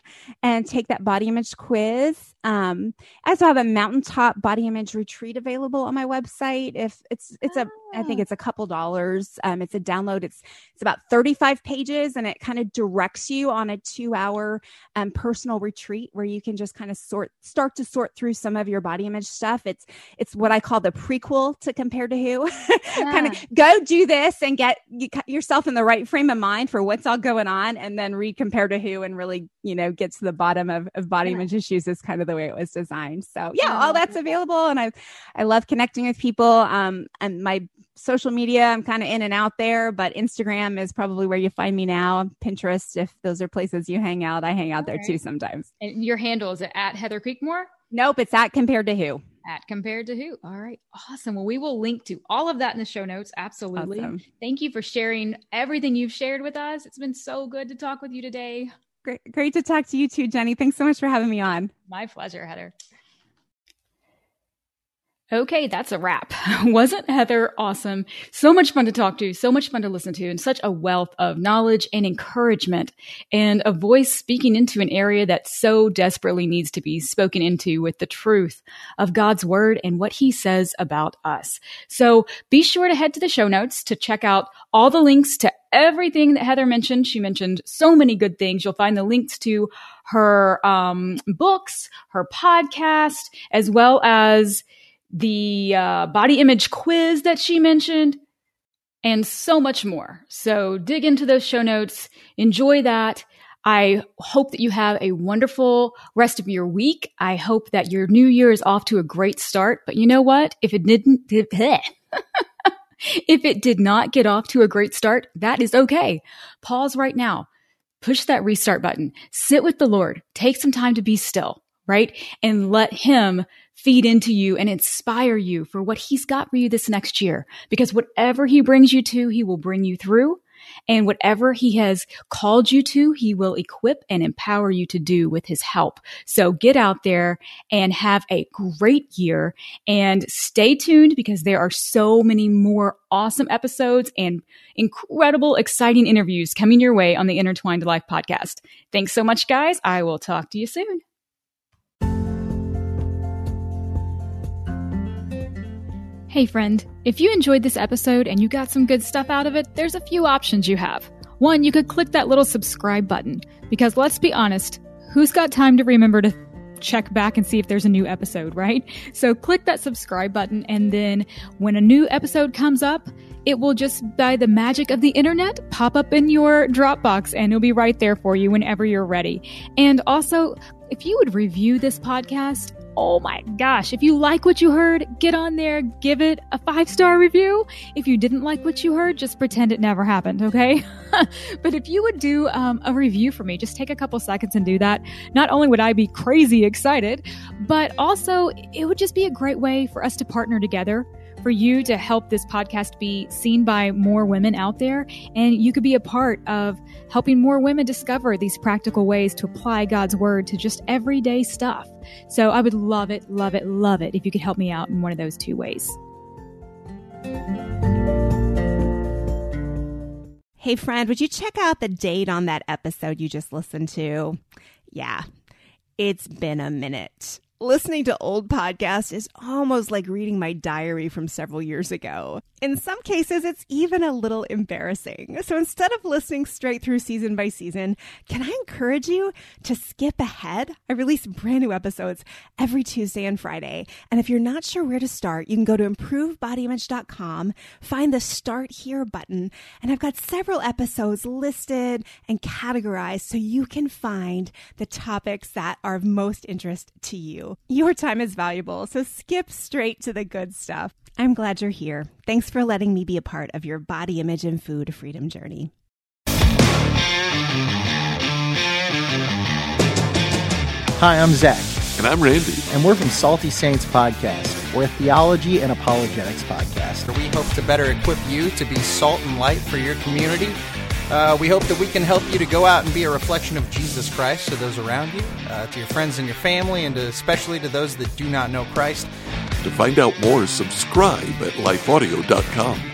and take that body image quiz. Um, I also have a mountaintop body image retreat available on my website. If it's, it's a, I think it's a couple dollars. Um, it's a download. It's, it's about thirty-five pages, and it kind of directs you on a two hour, um, personal retreat where you can just kind of sort, start to sort through some of your body image stuff. It's, it's what I call the prequel to Compared to Who. yeah. Kind of go do this and get you, yourself in the right frame of mind for what's all going on, and then read Compared to Who and really, you know, get to the bottom of, of body yeah. image issues is kind of the way it was designed. So yeah, all that's available. And I, I love connecting with people. Um, and my social media, I'm kind of in and out there, but Instagram is probably where you find me now. Pinterest, if those are places you hang out, I hang out all there right. too sometimes. And your handle is at Heather Creekmore? Nope. It's at Compared to Who. at Compared to Who. All right. Awesome. Well, we will link to all of that in the show notes. Absolutely. Awesome. Thank you for sharing everything you've shared with us. It's been so good to talk with you today. Great. Great to talk to you too, Jenny. Thanks so much for having me on. My pleasure, Heather. Okay, that's a wrap. Wasn't Heather awesome? So much fun to talk to, so much fun to listen to, and such a wealth of knowledge and encouragement, and a voice speaking into an area that so desperately needs to be spoken into with the truth of God's word and what he says about us. So be sure to head to the show notes to check out all the links to everything that Heather mentioned. She mentioned so many good things. You'll find the links to her um, books, her podcast, as well as the uh, body image quiz that she mentioned, and so much more. So dig into those show notes. Enjoy that. I hope that you have a wonderful rest of your week. I hope that your new year is off to a great start. But you know what? If it didn't, if it did not get off to a great start, that is okay. Pause right now. Push that restart button. Sit with the Lord. Take some time to be still, right? And let him feed into you and inspire you for what he's got for you this next year. Because whatever he brings you to, he will bring you through. And whatever he has called you to, he will equip and empower you to do with his help. So get out there and have a great year, and stay tuned, because there are so many more awesome episodes and incredible, exciting interviews coming your way on the Intertwined Life podcast. Thanks so much, guys. I will talk to you soon. Hey friend, if you enjoyed this episode and you got some good stuff out of it, there's a few options you have. One, you could click that little subscribe button, because let's be honest, who's got time to remember to check back and see if there's a new episode, right? So click that subscribe button, and then when a new episode comes up, it will just, by the magic of the internet, pop up in your Dropbox, and it'll be right there for you whenever you're ready. And also, if you would review this podcast, oh my gosh, if you like what you heard, get on there, give it a five-star review. If you didn't like what you heard, just pretend it never happened, okay? But if you would do um, a review for me, just take a couple seconds and do that. Not only would I be crazy excited, but also it would just be a great way for us to partner together, for you to help this podcast be seen by more women out there. And you could be a part of helping more women discover these practical ways to apply God's word to just everyday stuff. So I would love it, love it, love it if you could help me out in one of those two ways. Hey friend, would you check out the date on that episode you just listened to? Yeah, it's been a minute. Listening to old podcasts is almost like reading my diary from several years ago. In some cases, it's even a little embarrassing. So instead of listening straight through season by season, can I encourage you to skip ahead? I release brand new episodes every Tuesday and Friday. And if you're not sure where to start, you can go to improve body image dot com, find the Start Here button, and I've got several episodes listed and categorized so you can find the topics that are of most interest to you. Your time is valuable, so skip straight to the good stuff. I'm glad you're here. Thanks for letting me be a part of your body image and food freedom journey. Hi, I'm Zach. And I'm Randy. And we're from Salty Saints Podcast. We're a theology and apologetics podcast. We hope to better equip you to be salt and light for your community. Uh, we hope that we can help you to go out and be a reflection of Jesus Christ to those around you, uh, to your friends and your family, and to especially to those that do not know Christ. To find out more, subscribe at life audio dot com.